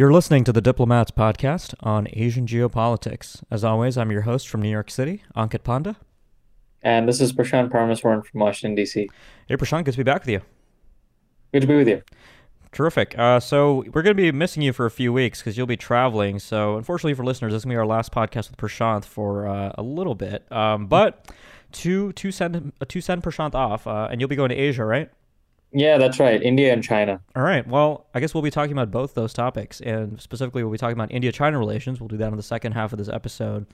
You're listening to the Diplomats Podcast on Asian geopolitics. As always, I'm your host from New York City, Ankit Panda. And this is Prashant Parameswaran from Washington, D.C. Hey, Prashant, good to be back with you. Good to be with you. Terrific. So we're going to be missing you for a few weeks because you'll be traveling. So unfortunately for listeners, this is going to be our last podcast with Prashant for a little bit. But to send Prashant off, and you'll be going to Asia, right? Yeah, that's right. India and China. All right. Well, I guess we'll be talking about both those topics, and specifically we'll be talking about India-China relations. We'll do that in the second half of this episode.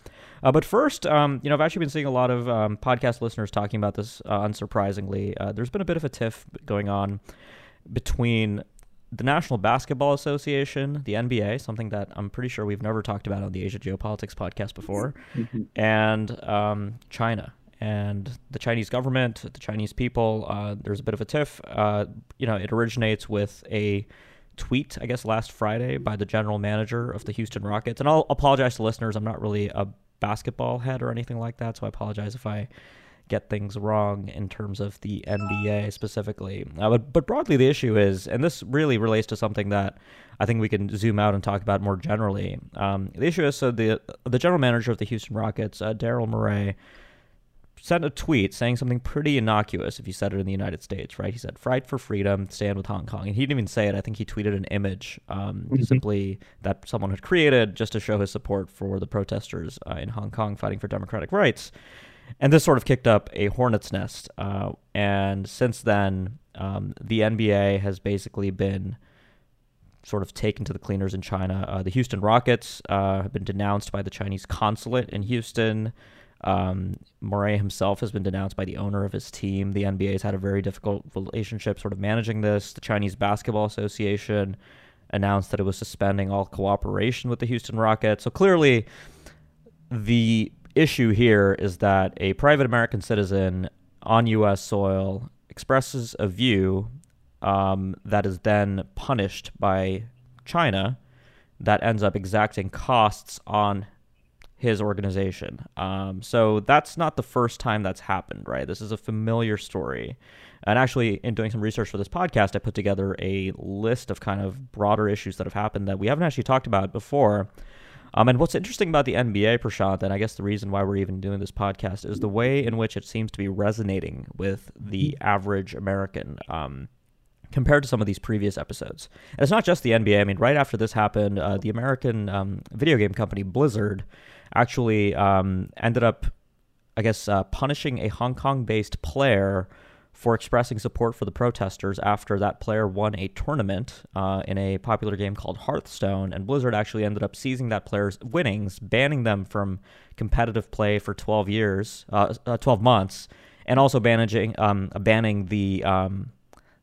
But first, I've actually been seeing a lot of podcast listeners talking about this, unsurprisingly. There's been a bit of a tiff going on between the National Basketball Association, the NBA, something that I'm pretty sure we've never talked about on the Asia Geopolitics podcast before, and China. And the Chinese government, the Chinese people, there's a bit of a tiff. It originates with a tweet, I guess, last Friday by the general manager of the Houston Rockets. And I'll apologize to listeners. I'm not really a basketball head or anything like that, so I apologize if I get things wrong in terms of the NBA specifically. But broadly, the issue is, and this really relates to something that I think we can zoom out and talk about more generally. The issue is, so the general manager of the Houston Rockets, Daryl Morey, sent a tweet saying something pretty innocuous if you said it in the United States, right? He said, "Fight for freedom, stand with Hong Kong." And he didn't even say it. I think he tweeted an image simply that someone had created just to show his support for the protesters in Hong Kong fighting for democratic rights. And this sort of kicked up a hornet's nest. And since then, the NBA has basically been sort of taken to the cleaners in China. The Houston Rockets have been denounced by the Chinese consulate in Houston. Morey himself has been denounced by the owner of his team. The NBA has had a very difficult relationship sort of managing this. The Chinese Basketball Association announced that it was suspending all cooperation with the Houston Rockets. So clearly the issue here is that a private American citizen on U.S. soil expresses a view that is then punished by China that ends up exacting costs on his organization. So that's not the first time that's happened, right? This is a familiar story. And actually, in doing some research for this podcast, I put together a list of kind of broader issues that have happened that we haven't actually talked about before. And what's interesting about the NBA, Prashant, and I guess the reason why we're even doing this podcast, is the way in which it seems to be resonating with the average American compared to some of these previous episodes. And it's not just the NBA. I mean, right after this happened, the American video game company Blizzard actually ended up, I guess, punishing a Hong Kong-based player for expressing support for the protesters after that player won a tournament in a popular game called Hearthstone, and Blizzard actually ended up seizing that player's winnings, banning them from competitive play for 12 months, and also banning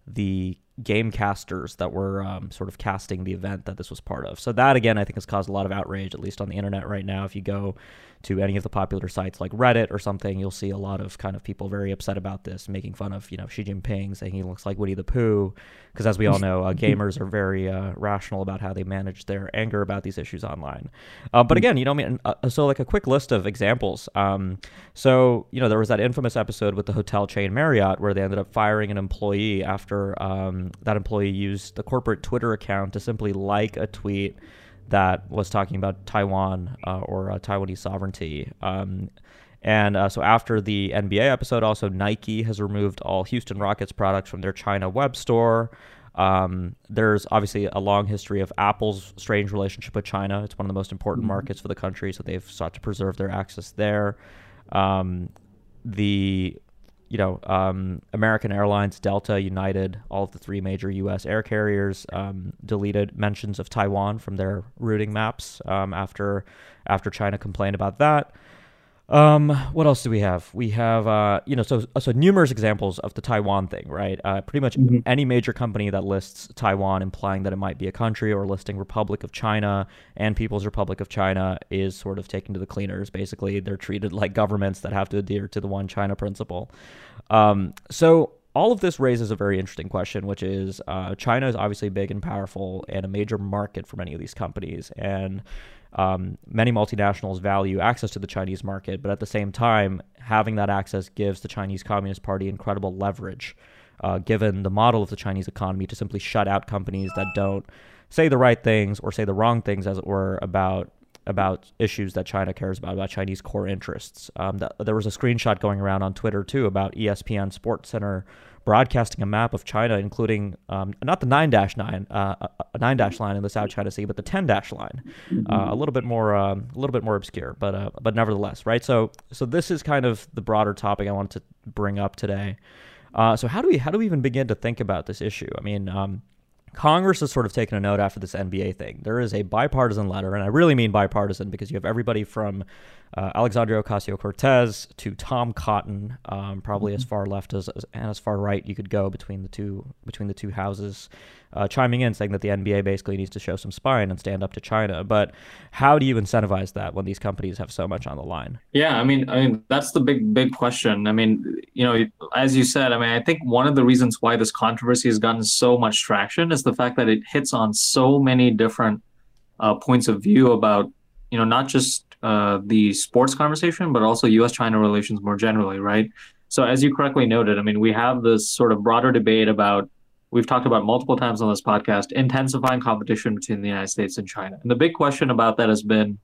the game casters that were sort of casting the event that this was part of. So that, again, I think has caused a lot of outrage, at least on the internet right now. If you go to any of the popular sites like Reddit or something, you'll see a lot of kind of people very upset about this, making fun of, Xi Jinping, saying he looks like Winnie the Pooh, because as we all know, gamers are very rational about how they manage their anger about these issues online. But again, so like a quick list of examples. There was that infamous episode with the hotel chain Marriott where they ended up firing an employee after that employee used the corporate Twitter account to simply like a tweet that was talking about Taiwan or Taiwanese sovereignty. So after the NBA episode, also Nike has removed all Houston Rockets products from their China web store. There's obviously a long history of Apple's strange relationship with China. It's one of the most important markets for the country, so they've sought to preserve their access there. American Airlines, Delta, United, all of the three major U.S. air carriers deleted mentions of Taiwan from their routing maps after China complained about that. What else do we have? We have, so numerous examples of the Taiwan thing, right? Pretty much any major company that lists Taiwan, implying that it might be a country, or listing Republic of China and People's Republic of China, is sort of taken to the cleaners. Basically, they're treated like governments that have to adhere to the one China principle. So all of this raises a very interesting question, which is China is obviously big and powerful and a major market for many of these companies. And many multinationals value access to the Chinese market, but at the same time, having that access gives the Chinese Communist Party incredible leverage given the model of the Chinese economy, to simply shut out companies that don't say the right things or say the wrong things, as it were, about issues that China cares about Chinese core interests. There was a screenshot going around on Twitter, too, about ESPN Sports Center broadcasting a map of China, including not the 9-dash line in the South China Sea, but the 10-dash line, a little bit more obscure, but nevertheless, right? So this is kind of the broader topic I wanted to bring up today. So how do we even begin to think about this issue? I mean, Congress has sort of taken a note after this NBA thing. There is a bipartisan letter, and I really mean bipartisan because you have everybody from Alexandria Ocasio-Cortez to Tom Cotton, probably as far left as far right you could go between the two houses, chiming in saying that the NBA basically needs to show some spine and stand up to China. But how do you incentivize that when these companies have so much on the line? Yeah, I mean that's the big question. I mean, you know, as you said, I mean, I think one of the reasons why this controversy has gotten so much traction is the fact that it hits on so many different points of view about, you know, not just the sports conversation, but also U.S.-China relations more generally, right? So as you correctly noted, I mean, we have this sort of broader debate about, we've talked about multiple times on this podcast, intensifying competition between the United States and China. And the big question about that has been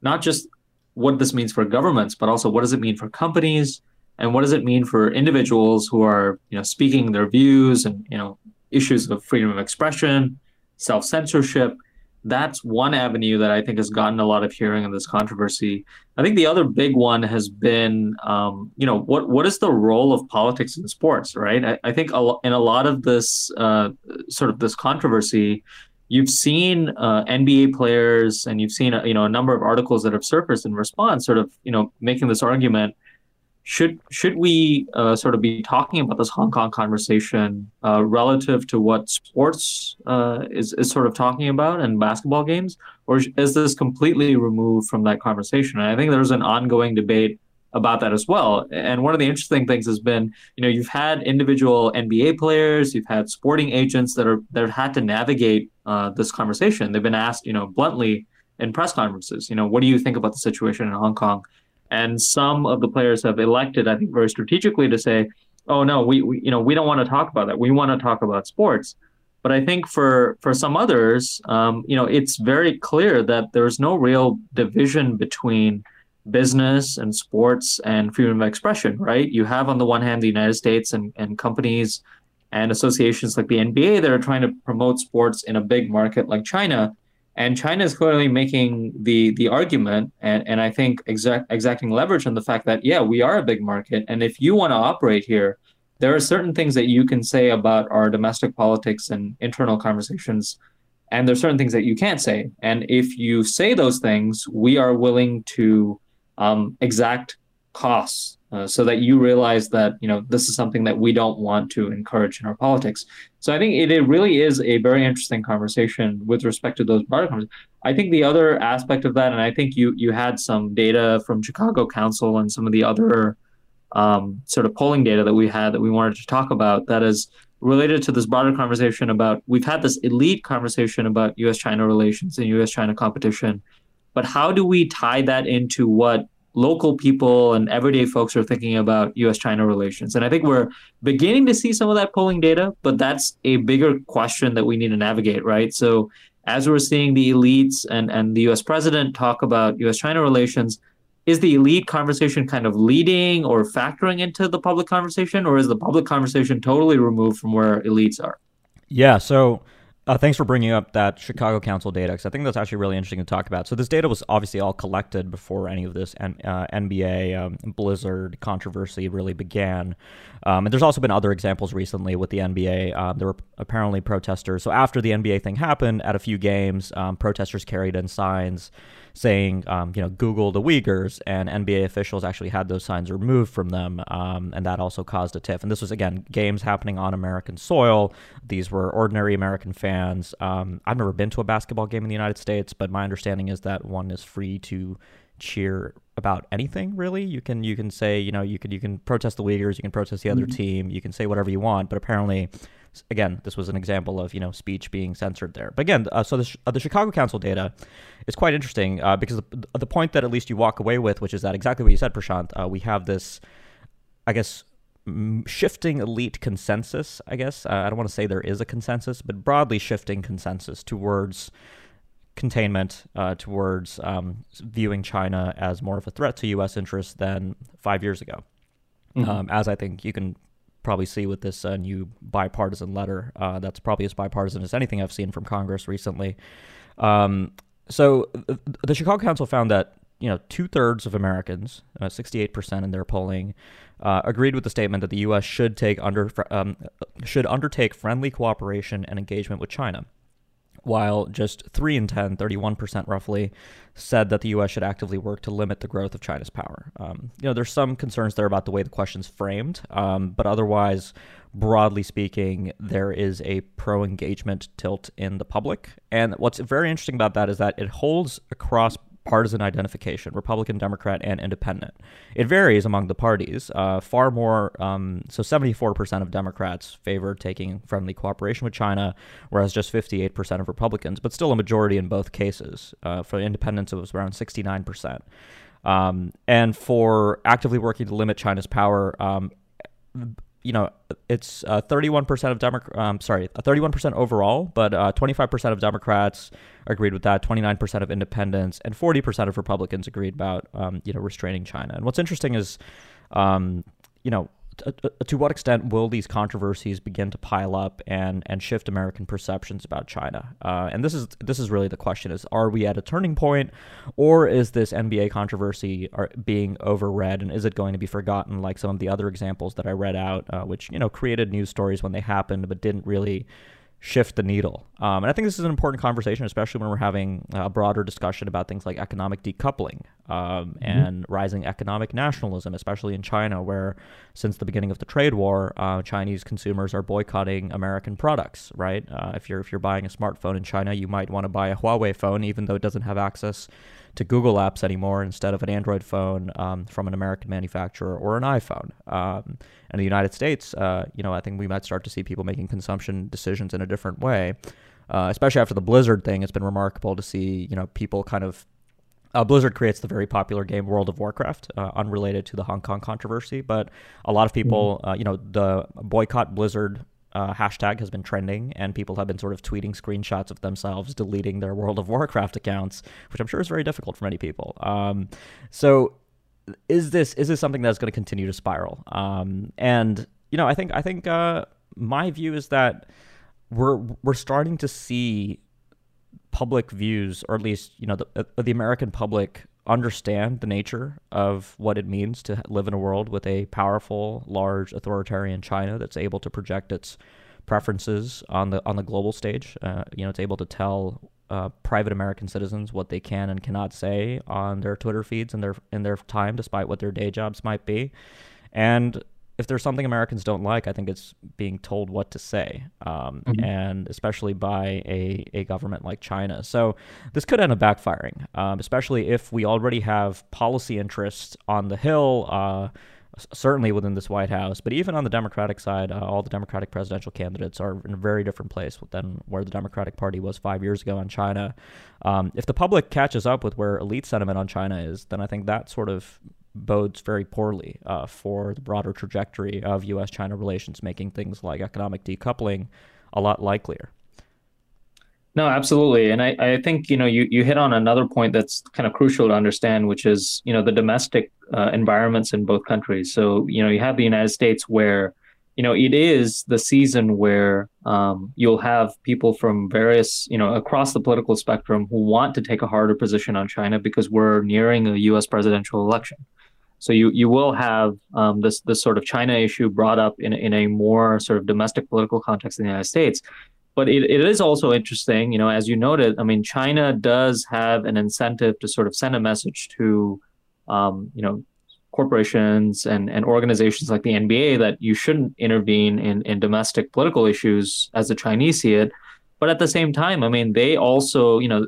not just what this means for governments, but also what does it mean for companies, and what does it mean for individuals who are, you know, speaking their views and, you know, issues of freedom of expression, self-censorship. That's one avenue that I think has gotten a lot of hearing in this controversy. I think the other big one has been, you know, what is the role of politics in sports, right? I think in a lot of this sort of this controversy, you've seen NBA players, and you've seen, you know, a number of articles that have surfaced in response, sort of, you know, making this argument. Should we sort of be talking about this Hong Kong conversation relative to what sports is sort of talking about in basketball games, or is this completely removed from that conversation? And I think there's an ongoing debate about that as well. And one of the interesting things has been, you know, you've had individual NBA players, you've had sporting agents that have had to navigate this conversation. They've been asked, you know, bluntly in press conferences, you know, what do you think about the situation in Hong Kong? And some of the players have elected, I think, very strategically to say, "Oh no, we you know, we don't want to talk about that. We want to talk about sports." But I think for some others, you know, it's very clear that there's no real division between business and sports and freedom of expression, right? You have on the one hand the United States and companies and associations like the NBA that are trying to promote sports in a big market like China. And China is clearly making the argument and I think exacting leverage on the fact that, yeah, we are a big market. And if you want to operate here, there are certain things that you can say about our domestic politics and internal conversations. And there are certain things that you can't say. And if you say those things, we are willing to exact costs so that you realize that, you know, this is something that we don't want to encourage in our politics. So I think it really is a very interesting conversation with respect to those broader conversations. I think the other aspect of that, and I think you had some data from Chicago Council and some of the other sort of polling data that we had that we wanted to talk about that is related to this broader conversation about, we've had this elite conversation about U.S.-China relations and U.S.-China competition, but how do we tie that into what local people and everyday folks are thinking about U.S.-China relations? And I think we're beginning to see some of that polling data, but that's a bigger question that we need to navigate, right? So as we're seeing the elites and the U.S. president talk about U.S.-China relations, is the elite conversation kind of leading or factoring into the public conversation, or is the public conversation totally removed from where elites are? Yeah, so thanks for bringing up that Chicago Council data, because I think that's actually really interesting to talk about. So this data was obviously all collected before any of this NBA Blizzard controversy really began. And there's also been other examples recently with the NBA. There were apparently protesters. So after the NBA thing happened, at a few games, protesters carried in signs saying, you know, Google the Uyghurs, and NBA officials actually had those signs removed from them, and that also caused a tiff. And this was, again, games happening on American soil. These were ordinary American fans. I've never been to a basketball game in the United States, but my understanding is that one is free to cheer about anything, really. You can say, you know, you can protest the Uyghurs, you can protest the other team, you can say whatever you want, but apparently, again, this was an example of, you know, speech being censored there. But again, so the Chicago Council data is quite interesting because the point that at least you walk away with, which is that exactly what you said, Prashant, we have this, I guess, shifting elite consensus, I guess. I don't want to say there is a consensus, but broadly shifting consensus towards containment, towards viewing China as more of a threat to U.S. interests than 5 years ago. Mm-hmm. As I think you can probably see with this new bipartisan letter, that's probably as bipartisan as anything I've seen from Congress recently. So the Chicago Council found that, you know, 2/3 of Americans, 68% in their polling, agreed with the statement that the U.S. should take undertake friendly cooperation and engagement with China, while just 3 in 10, 31% roughly, said that the U.S. should actively work to limit the growth of China's power. You know, there's some concerns there about the way the question's framed, but otherwise, broadly speaking, there is a pro-engagement tilt in the public. And what's very interesting about that is that it holds across partisan identification, Republican, Democrat, and Independent. It varies among the parties. Far more, so 74% of Democrats favored taking friendly cooperation with China, whereas just 58% of Republicans, but still a majority in both cases. For Independents, it was around 69%. And for actively working to limit China's power, you know, it's 31% of 31% overall, but 25% of Democrats agreed with that, 29% of Independents, and 40% of Republicans agreed about, you know, restraining China. And what's interesting is, you know, to what extent will these controversies begin to pile up and shift American perceptions about China? And this is really the question: is are we at a turning point, or is this NBA controversy being overread, and is it going to be forgotten like some of the other examples that I read out, which, you know, created news stories when they happened but didn't really shift the needle? And I think this is an important conversation, especially when we're having a broader discussion about things like economic decoupling and rising economic nationalism, especially in China, where since the beginning of the trade war, Chinese consumers are boycotting American products, right? If you're buying a smartphone in China, you might want to buy a Huawei phone, even though it doesn't have access to Google apps anymore, instead of an Android phone from an American manufacturer or an iPhone. In the United States, you know, I think we might start to see people making consumption decisions in a different way, especially after the Blizzard thing. It's been remarkable to see, you know, people kind of Blizzard creates the very popular game World of Warcraft, unrelated to the Hong Kong controversy, but a lot of people, you know, the boycott Blizzard hashtag has been trending, and people have been sort of tweeting screenshots of themselves deleting their World of Warcraft accounts, which I'm sure is very difficult for many people. So is this something that's going to continue to spiral? And you know, I think my view is that we're starting to see public views, or at least, you know, the American public understand the nature of what it means to live in a world with a powerful, large, authoritarian China that's able to project its preferences on the global stage. You know, it's able to tell private American citizens what they can and cannot say on their Twitter feeds and in their time, despite what their day jobs might be. And if there's something Americans don't like, I think it's being told what to say, and especially by a government like China. So this could end up backfiring, especially if we already have policy interests on the Hill, certainly within this White House, but even on the Democratic side, all the Democratic presidential candidates are in a very different place than where the Democratic Party was 5 years ago on China. If the public catches up with where elite sentiment on China is, then I think that sort of bodes very poorly for the broader trajectory of U.S.-China relations, making things like economic decoupling a lot likelier. No, absolutely. And I think, you know, you hit on another point that's kind of crucial to understand, which is, you know, the domestic environments in both countries. So, you know, you have the United States where, you know, it is the season where you'll have people from various, you know, across the political spectrum who want to take a harder position on China because we're nearing a U.S. presidential election. So you will have this sort of China issue brought up in a more sort of domestic political context in the United States. But it is also interesting, you know, as you noted, I mean, China does have an incentive to sort of send a message to, you know, corporations and organizations like the NBA that you shouldn't intervene in domestic political issues as the Chinese see it. But at the same time, I mean, they also, you know,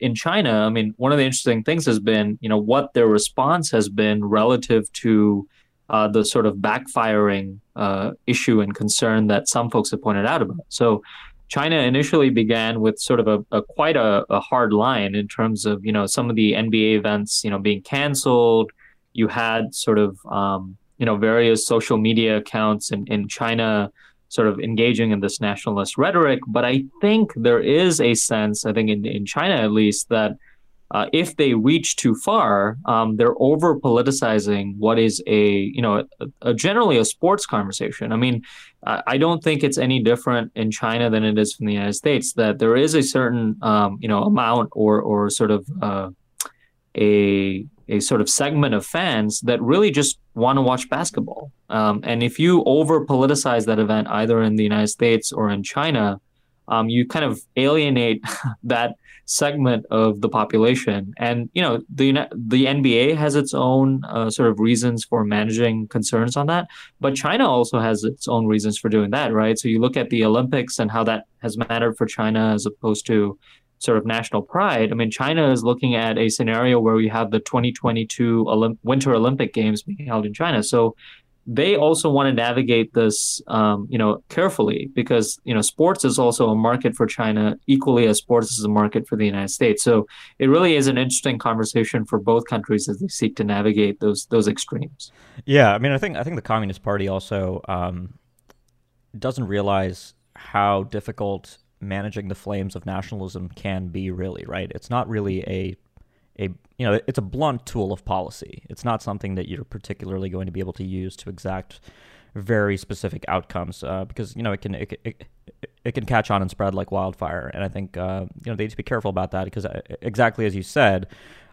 in China, I mean, one of the interesting things has been, you know, what their response has been relative to the sort of backfiring issue and concern that some folks have pointed out about. So China initially began with sort of a quite a hard line in terms of, you know, some of the NBA events, you know, being canceled. You had sort of various social media accounts in China sort of engaging in this nationalist rhetoric. But I think there is a sense, I think in China at least, that if they reach too far, they're over politicizing what is a generally a sports conversation. I mean, I don't think it's any different in China than it is from the United States, that there is a certain, amount or sort of a sort of segment of fans that really just want to watch basketball. And if you over politicize that event, either in the United States or in China, you kind of alienate that segment of the population. And, the NBA has its own sort of reasons for managing concerns on that. But China also has its own reasons for doing that, right? So you look at the Olympics and how that has mattered for China as opposed to sort of national pride. I mean, China is looking at a scenario where we have the 2022 Winter Olympic Games being held in China. So they also want to navigate this, carefully because, sports is also a market for China equally as sports is a market for the United States. So it really is an interesting conversation for both countries as they seek to navigate those extremes. Yeah, I mean, I think the Communist Party also doesn't realize how difficult managing the flames of nationalism can be, really, right? It's not really it's a blunt tool of policy. It's not something that you're particularly going to be able to use to exact very specific outcomes because, it can catch on and spread like wildfire. And I think, they need to be careful about that because exactly as you said,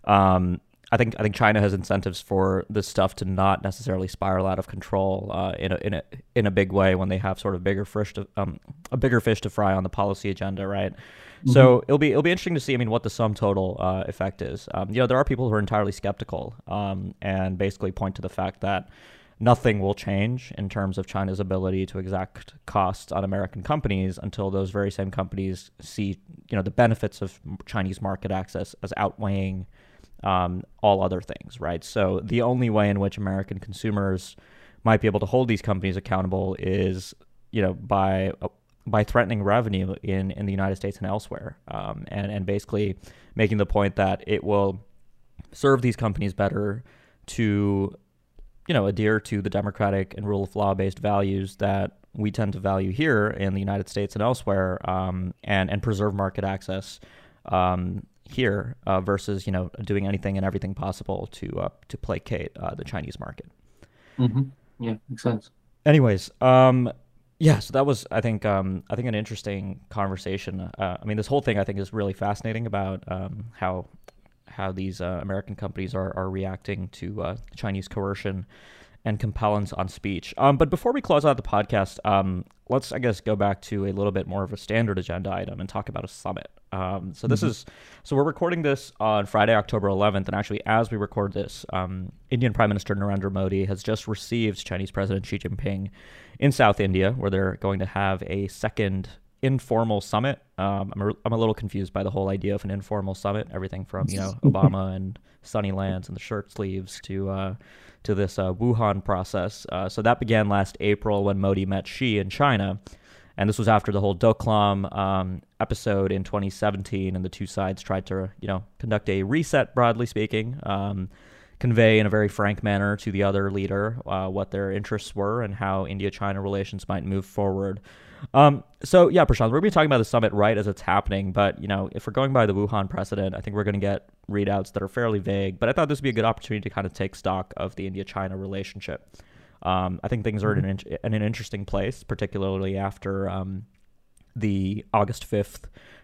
I think China has incentives for this stuff to not necessarily spiral out of control in a big way when they have sort of a bigger fish to fry on the policy agenda, right? Mm-hmm. So it'll be interesting to see. I mean, what the sum total effect is. There are people who are entirely skeptical and basically point to the fact that nothing will change in terms of China's ability to exact costs on American companies until those very same companies see the benefits of Chinese market access as outweighing all other things, right? So the only way in which American consumers might be able to hold these companies accountable is, by threatening revenue in the United States and elsewhere, and basically making the point that it will serve these companies better to, adhere to the democratic and rule of law based values that we tend to value here in the United States and elsewhere, and preserve market access. Here versus doing anything and everything possible to placate the Chinese market. Mm-hmm. Yeah, makes sense. Anyways, so that was I think an interesting conversation. I mean, this whole thing I think is really fascinating about how these American companies are reacting to Chinese coercion and compellence on speech. But before we close out the podcast, let's go back to a little bit more of a standard agenda item and talk about a summit. So we're recording this on Friday, October 11th, and actually as we record this, Indian Prime Minister Narendra Modi has just received Chinese President Xi Jinping in South India, where they're going to have a second informal summit. I'm a little confused by the whole idea of an informal summit. Everything from Obama and sunny lands and the shirt sleeves to this Wuhan process. So that began last April when Modi met Xi in China. And this was after the whole Doklam episode in 2017, and the two sides tried to, conduct a reset, broadly speaking, convey in a very frank manner to the other leader what their interests were and how India-China relations might move forward. Prashant, we're going to be talking about the summit right as it's happening, but, if we're going by the Wuhan precedent, I think we're going to get readouts that are fairly vague, but I thought this would be a good opportunity to kind of take stock of the India-China relationship. I think things are in an interesting place, particularly after the August 5th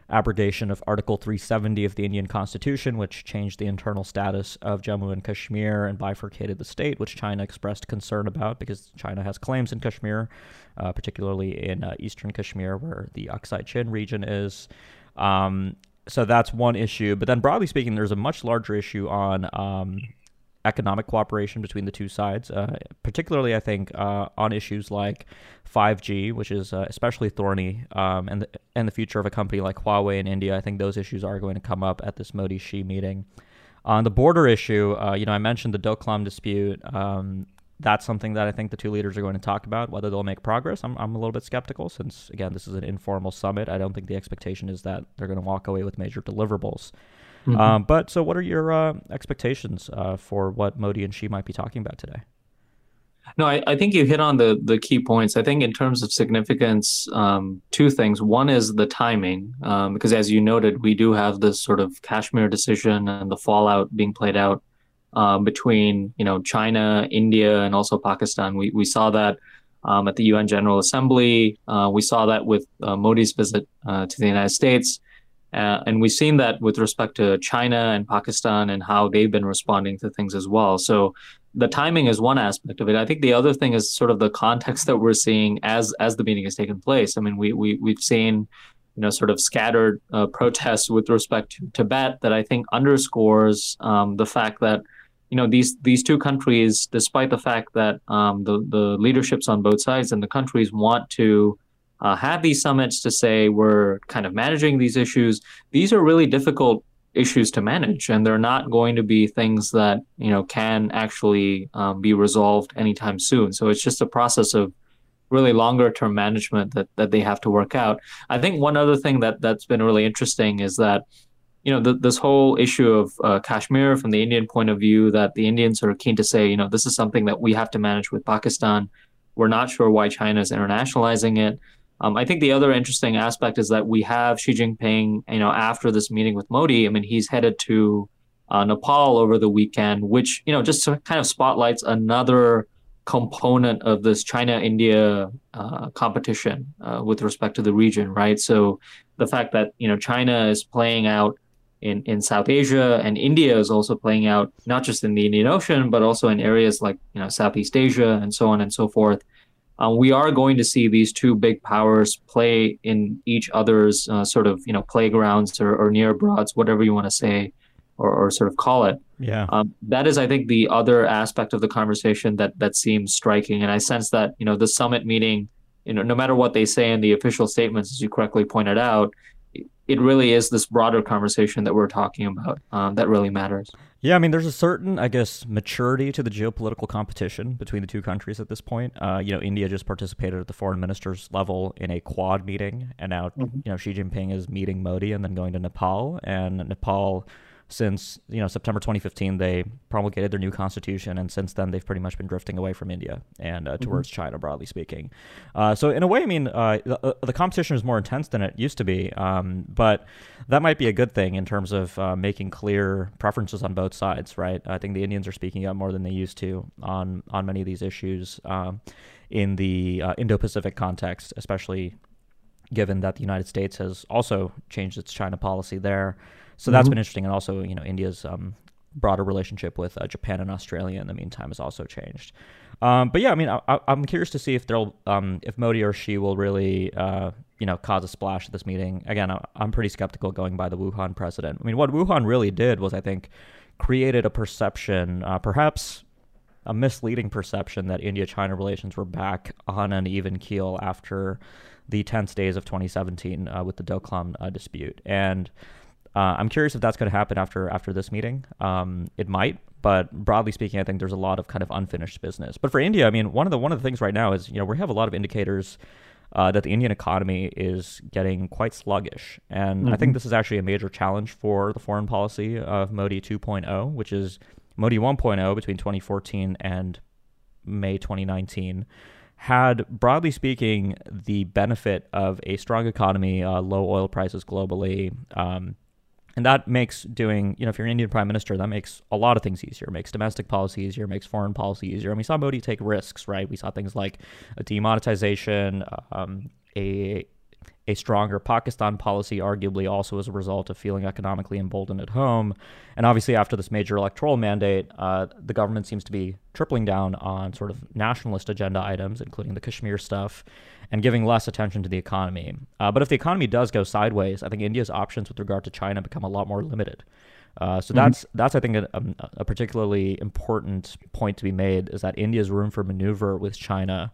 abrogation of Article 370 of the Indian Constitution, which changed the internal status of Jammu and Kashmir and bifurcated the state, which China expressed concern about because China has claims in Kashmir, particularly in eastern Kashmir, where the Aksai Chin region is. So that's one issue. But then broadly speaking, there's a much larger issue on economic cooperation between the two sides, particularly, I think, on issues like 5G, which is especially thorny, and the future of a company like Huawei in India. I think those issues are going to come up at this Modi-Xi meeting. On the border issue, I mentioned the Doklam dispute. That's something that I think the two leaders are going to talk about, whether they'll make progress. I'm a little bit skeptical since, again, this is an informal summit. I don't think the expectation is that they're going to walk away with major deliverables. Mm-hmm. What are your expectations for what Modi and Xi might be talking about today? No, I think you hit on the key points. I think in terms of significance, two things. One is the timing, because as you noted, we do have this sort of Kashmir decision and the fallout being played out between, you know, China, India, and also Pakistan. We saw that at the UN General Assembly. We saw that with Modi's visit to the United States. And we've seen that with respect to China and Pakistan and how they've been responding to things as well. So the timing is one aspect of it. I think the other thing is sort of the context that we're seeing as the meeting has taken place. I mean, we've seen, you know, sort of scattered protests with respect to Tibet that I think underscores the fact that, you know, these two countries, despite the fact that the leaderships on both sides and the countries want to have these summits to say we're kind of managing these issues. These are really difficult issues to manage, and they're not going to be things that, you know, can actually be resolved anytime soon. So it's just a process of really longer term management that they have to work out. I think one other thing that's been really interesting is that, you know, this whole issue of Kashmir from the Indian point of view, that the Indians are keen to say, you know, this is something that we have to manage with Pakistan. We're not sure why China is internationalizing it. I think the other interesting aspect is that we have Xi Jinping, you know, after this meeting with Modi, I mean, he's headed to Nepal over the weekend, which, you know, just kind of spotlights another component of this China-India competition with respect to the region, right? So the fact that, you know, China is playing out in South Asia, and India is also playing out not just in the Indian Ocean, but also in areas like, you know, Southeast Asia and so on and so forth. We are going to see these two big powers play in each other's sort of, you know, playgrounds or near broads, whatever you want to say or sort of call it. Yeah, that is, I think, the other aspect of the conversation that seems striking. And I sense that, you know, the summit meeting, you know, no matter what they say in the official statements, as you correctly pointed out, it really is this broader conversation that we're talking about that really matters. Yeah, I mean, there's a certain, I guess, maturity to the geopolitical competition between the two countries at this point. You know, India just participated at the foreign minister's level in a Quad meeting, and now, you know, Xi Jinping is meeting Modi and then going to Nepal. And Nepal, since, you know, September 2015, they promulgated their new constitution, and since then they've pretty much been drifting away from India and towards China, broadly speaking. So in a way, I mean, the competition is more intense than it used to be, but that might be a good thing in terms of making clear preferences on both sides, right? I think the Indians are speaking out more than they used to on many of these issues in the Indo-Pacific context, especially given that the United States has also changed its China policy there. So that's been interesting. And also, you know, India's broader relationship with Japan and Australia in the meantime has also changed. But yeah, I mean, I'm curious to see if they'll, if Modi or Xi will really, you know, cause a splash at this meeting. Again, I'm pretty skeptical going by the Wuhan precedent. I mean, what Wuhan really did was, I think, created a perception, perhaps a misleading perception, that India-China relations were back on an even keel after the tense days of 2017 with the Doklam dispute. And I'm curious if that's going to happen after this meeting. It might, but broadly speaking, I think there's a lot of kind of unfinished business. But for India, I mean, one of the things right now is, you know, we have a lot of indicators that the Indian economy is getting quite sluggish, and I think this is actually a major challenge for the foreign policy of Modi 2.0, which is Modi 1.0 between 2014 and May 2019. Had, broadly speaking, the benefit of a strong economy, low oil prices globally. And that makes doing, you know, if you're an Indian prime minister, that makes a lot of things easier. It makes domestic policy easier, makes foreign policy easier. And we saw Modi take risks, right? We saw things like a demonetization, a stronger Pakistan policy, arguably also as a result of feeling economically emboldened at home. And obviously after this major electoral mandate, the government seems to be tripling down on sort of nationalist agenda items, including the Kashmir stuff, and giving less attention to the economy. But if the economy does go sideways, I think India's options with regard to China become a lot more limited. So that's I think, a particularly important point to be made, is that India's room for maneuver with China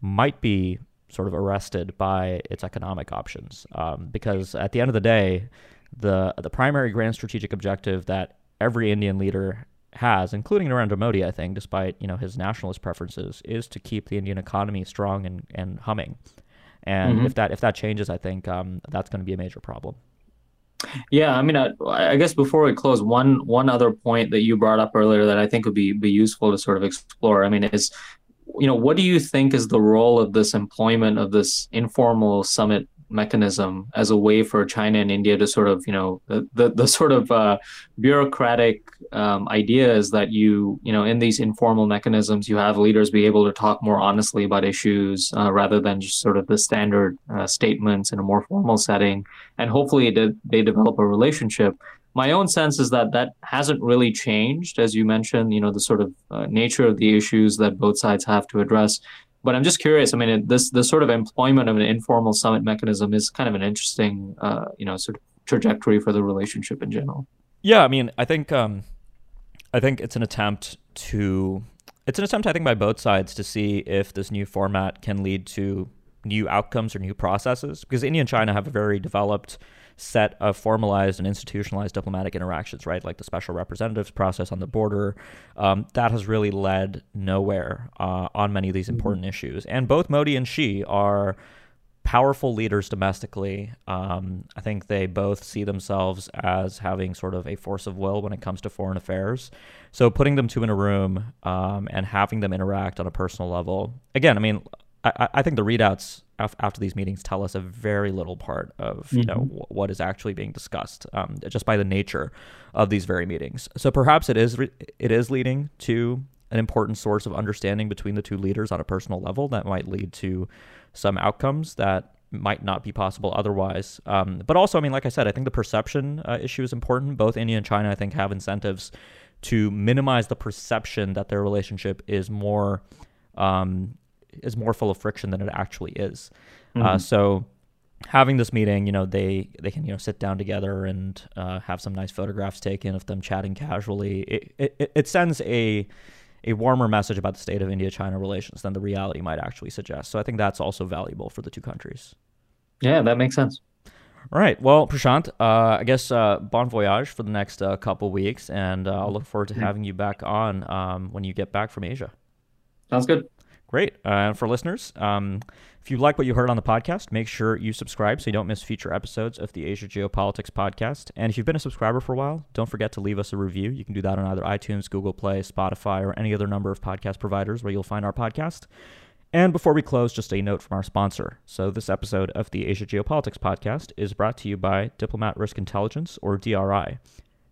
might be sort of arrested by its economic options. Because at the end of the day, the primary grand strategic objective that every Indian leader has, including Narendra Modi, I think, despite, you know, his nationalist preferences, is to keep the Indian economy strong and humming. And if that changes, I think that's going to be a major problem. Yeah, I mean, I guess before we close, one other point that you brought up earlier that I think would be useful to sort of explore, I mean, is what do you think is the role of this employment of this informal summit mechanism as a way for China and India to sort of, the sort of bureaucratic idea is that you in these informal mechanisms, you have leaders be able to talk more honestly about issues rather than just sort of the standard statements in a more formal setting. And hopefully they develop a relationship. My own sense is that hasn't really changed, as you mentioned, the sort of nature of the issues that both sides have to address. But I'm just curious. I mean, this sort of employment of an informal summit mechanism is kind of an interesting, sort of trajectory for the relationship in general. Yeah, I mean, I think it's an attempt, I think, by both sides to see if this new format can lead to new outcomes or new processes, because India and China have a very developed set of formalized and institutionalized diplomatic interactions, right? Like the special representatives process on the border, that has really led nowhere on many of these important issues. And both Modi and Xi are powerful leaders domestically. I think they both see themselves as having sort of a force of will when it comes to foreign affairs. So putting them two in a room and having them interact on a personal level, again, I mean, I think the readouts after these meetings tell us a very little part of what is actually being discussed, just by the nature of these very meetings. So perhaps it is leading to an important source of understanding between the two leaders on a personal level that might lead to some outcomes that might not be possible otherwise. But also, I mean, like I said, I think the perception issue is important. Both India and China, I think, have incentives to minimize the perception that their relationship is more full of friction than it actually is. So having this meeting, they can sit down together and have some nice photographs taken of them chatting casually. It sends a warmer message about the state of India-China relations than the reality might actually suggest. So I think that's also valuable for the two countries. Yeah, that makes sense. All right. Well, Prashant, I guess bon voyage for the next couple weeks, and I'll look forward to having you back on when you get back from Asia. Sounds good. Great. And for listeners, if you like what you heard on the podcast, make sure you subscribe so you don't miss future episodes of the Asia Geopolitics podcast. And if you've been a subscriber for a while, don't forget to leave us a review. You can do that on either iTunes, Google Play, Spotify, or any other number of podcast providers where you'll find our podcast. And before we close, just a note from our sponsor. So this episode of the Asia Geopolitics podcast is brought to you by Diplomat Risk Intelligence, or DRI.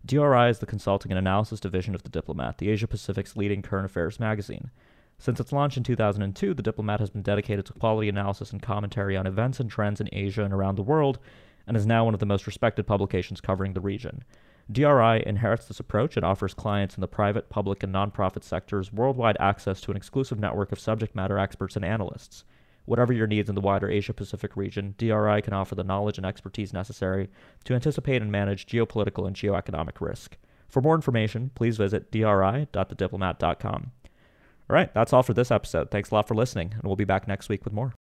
DRI is the consulting and analysis division of The Diplomat, the Asia Pacific's leading current affairs magazine. Since its launch in 2002, The Diplomat has been dedicated to quality analysis and commentary on events and trends in Asia and around the world, and is now one of the most respected publications covering the region. DRI inherits this approach and offers clients in the private, public, and nonprofit sectors worldwide access to an exclusive network of subject matter experts and analysts. Whatever your needs in the wider Asia-Pacific region, DRI can offer the knowledge and expertise necessary to anticipate and manage geopolitical and geoeconomic risk. For more information, please visit dri.thediplomat.com. All right, that's all for this episode. Thanks a lot for listening, and we'll be back next week with more.